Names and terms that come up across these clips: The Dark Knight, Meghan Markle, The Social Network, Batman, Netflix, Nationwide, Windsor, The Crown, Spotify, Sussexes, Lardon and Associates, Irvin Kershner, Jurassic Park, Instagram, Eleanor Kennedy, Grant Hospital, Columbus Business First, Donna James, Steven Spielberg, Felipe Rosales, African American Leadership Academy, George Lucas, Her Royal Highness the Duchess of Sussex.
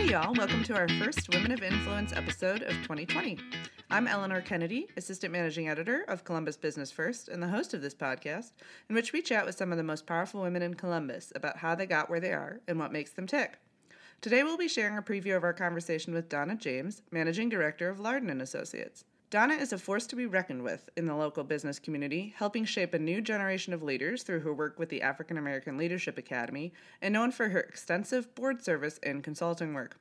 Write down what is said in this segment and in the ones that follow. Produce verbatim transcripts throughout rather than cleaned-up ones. Hi, y'all. Welcome to our first Women of Influence episode of twenty twenty. I'm Eleanor Kennedy, Assistant Managing Editor of Columbus Business First and the host of this podcast, in which we chat with some of the most powerful women in Columbus about how they got where they are and what makes them tick. Today we'll be sharing a preview of our conversation with Donna James, Managing Director of Lardon and Associates. Donna is a force to be reckoned with in the local business community, helping shape a new generation of leaders through her work with the African American Leadership Academy, and known for her extensive board service and consulting work.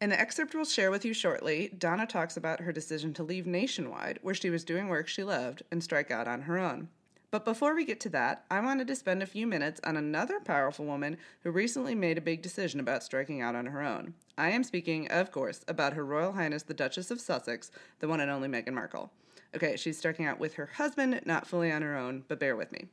In the excerpt we'll share with you shortly, Donna talks about her decision to leave Nationwide, where she was doing work she loved, and strike out on her own. But before we get to that, I wanted to spend a few minutes on another powerful woman who recently made a big decision about striking out on her own. I am speaking, of course, about Her Royal Highness the Duchess of Sussex, the one and only Meghan Markle. Okay, she's striking out with her husband, not fully on her own, but bear with me.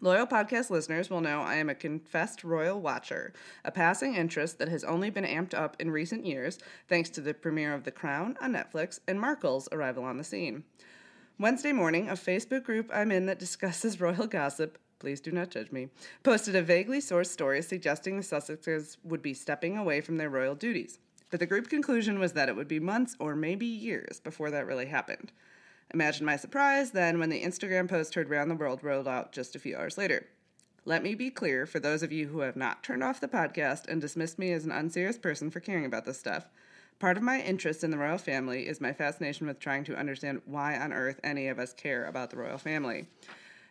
Loyal podcast listeners will know I am a confessed royal watcher, a passing interest that has only been amped up in recent years thanks to the premiere of The Crown on Netflix and Markle's arrival on the scene. Wednesday morning, a Facebook group I'm in that discusses royal gossip, please do not judge me, posted a vaguely sourced story suggesting the Sussexes would be stepping away from their royal duties. But the group conclusion was that it would be months or maybe years before that really happened. Imagine my surprise then when the Instagram post heard round the world rolled out just a few hours later. Let me be clear for those of you who have not turned off the podcast and dismissed me as an unserious person for caring about this stuff. Part of my interest in the royal family is my fascination with trying to understand why on earth any of us care about the royal family.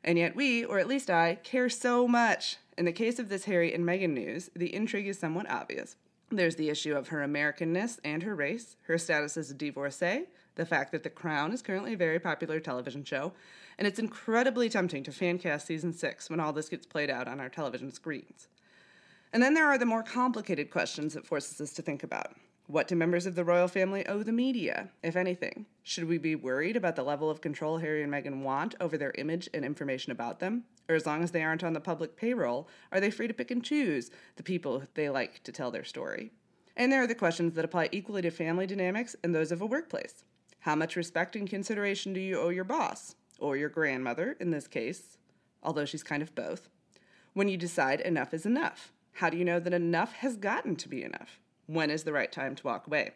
And yet we, or at least I, care so much. In the case of this Harry and Meghan news, the intrigue is somewhat obvious. There's the issue of her Americanness and her race, her status as a divorcee, the fact that The Crown is currently a very popular television show, and it's incredibly tempting to fan cast season six when all this gets played out on our television screens. And then there are the more complicated questions that forces us to think about. What do members of the royal family owe the media, if anything? Should we be worried about the level of control Harry and Meghan want over their image and information about them? Or as long as they aren't on the public payroll, are they free to pick and choose the people they like to tell their story? And there are the questions that apply equally to family dynamics and those of a workplace. How much respect and consideration do you owe your boss? Or your grandmother, in this case, although she's kind of both. When you decide enough is enough, how do you know that enough has gotten to be enough? When is the right time to walk away?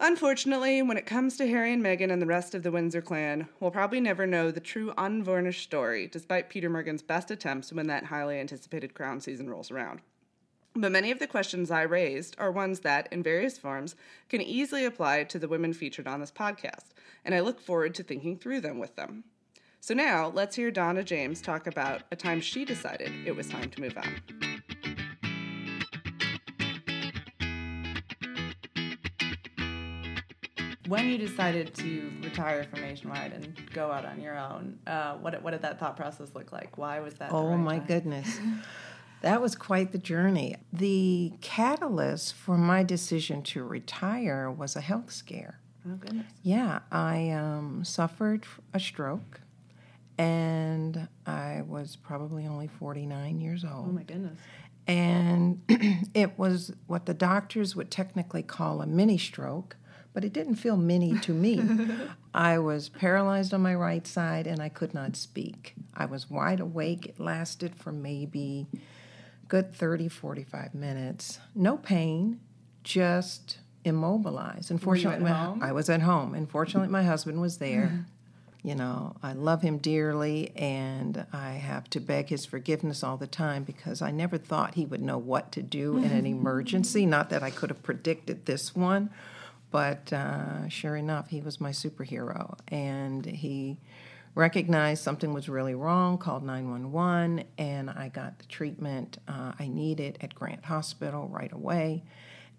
Unfortunately, when it comes to Harry and Meghan and the rest of the Windsor clan, we'll probably never know the true unvarnished story, despite Peter Morgan's best attempts when that highly anticipated Crown season rolls around. But many of the questions I raised are ones that, in various forms, can easily apply to the women featured on this podcast, and I look forward to thinking through them with them. So now, let's hear Donna James talk about a time she decided it was time to move on. When you decided to retire from Nationwide and go out on your own, uh, what what did that thought process look like? Why was that? Oh, the right my time? Goodness. That was quite the journey. The catalyst for my decision to retire was a health scare. Oh, goodness. Yeah, I um, suffered a stroke, and I was probably only forty-nine years old. Oh, my goodness. And it was what the doctors would technically call a mini stroke, but it didn't feel mini to me. I was paralyzed on my right side, and I could not speak. I was wide awake. It lasted for maybe good thirty, forty-five minutes. No pain, just immobilized. Unfortunately, Were you at home? I was at home. Unfortunately, my husband was there. You know, I love him dearly, and I have to beg his forgiveness all the time because I never thought he would know what to do in an emergency. Not that I could have predicted this one. But uh, sure enough, he was my superhero, and he recognized something was really wrong, called nine one one, and I got the treatment uh, I needed at Grant Hospital right away.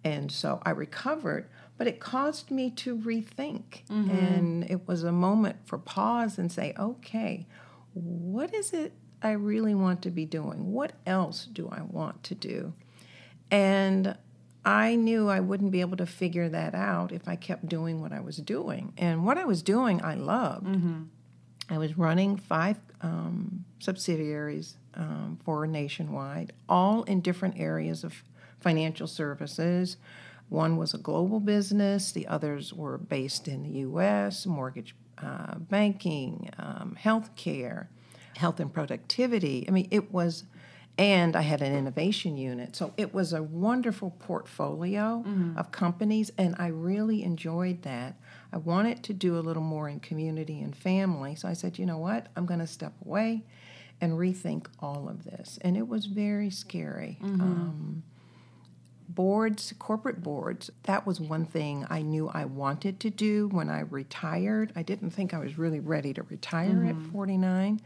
And so I recovered, but it caused me to rethink, mm-hmm. and it was a moment for pause and say, okay, what is it I really want to be doing? What else do I want to do? And I knew I wouldn't be able to figure that out if I kept doing what I was doing. And what I was doing, I loved. Mm-hmm. I was running five um, subsidiaries um, for Nationwide, all in different areas of financial services. One was a global business. The others were based in the U S, mortgage uh, banking, um, healthcare, health and productivity. I mean, it was And I had an innovation unit. So it was a wonderful portfolio mm-hmm. of companies, and I really enjoyed that. I wanted to do a little more in community and family. So I said, you know what? I'm going to step away and rethink all of this. And it was very scary. Mm-hmm. Um, boards, corporate boards, that was one thing I knew I wanted to do when I retired. I didn't think I was really ready to retire mm-hmm. at forty-nine.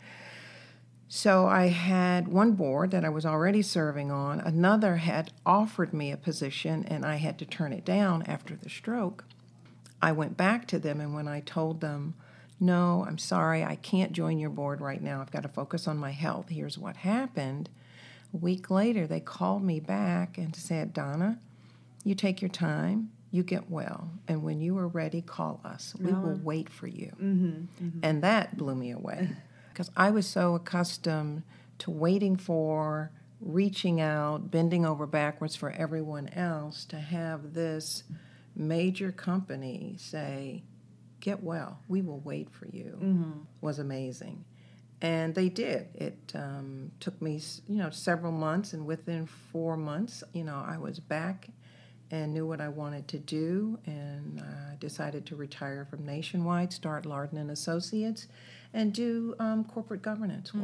So I had one board that I was already serving on. Another had offered me a position, and I had to turn it down after the stroke. I went back to them, and when I told them, no, I'm sorry, I can't join your board right now. I've got to focus on my health. Here's what happened. A week later, they called me back and said, Donna, you take your time. You get well, and when you are ready, call us. We will wait for you. Mm-hmm, mm-hmm. And that blew me away. Because I was so accustomed to waiting for, reaching out, bending over backwards for everyone else, to have this major company say, get well, we will wait for you, mm-hmm. was amazing. And they did. It um, took me, you know, several months, and within four months, you know, I was back and knew what I wanted to do, and uh, decided to retire from Nationwide, start Lardon and Associates, and do um, corporate governance work.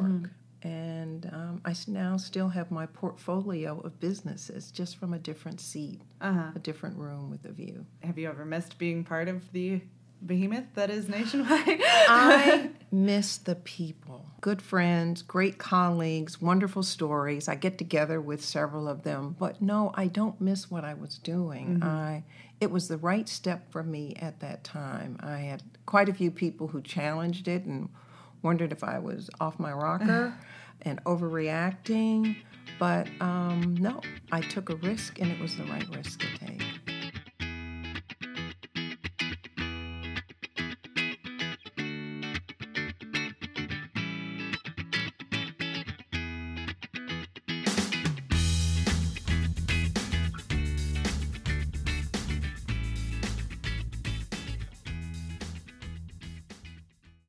Mm-hmm. And um, I now still have my portfolio of businesses, just from a different seat, uh-huh. a different room with a view. Have you ever missed being part of the behemoth that is Nationwide? I miss the people. Good friends, great colleagues, wonderful stories. I get together with several of them, but no, I don't miss what I was doing. Mm-hmm. I it was the right step for me at that time. I had quite a few people who challenged it and wondered if I was off my rocker and overreacting, but um, no, I took a risk, and it was the right risk to take.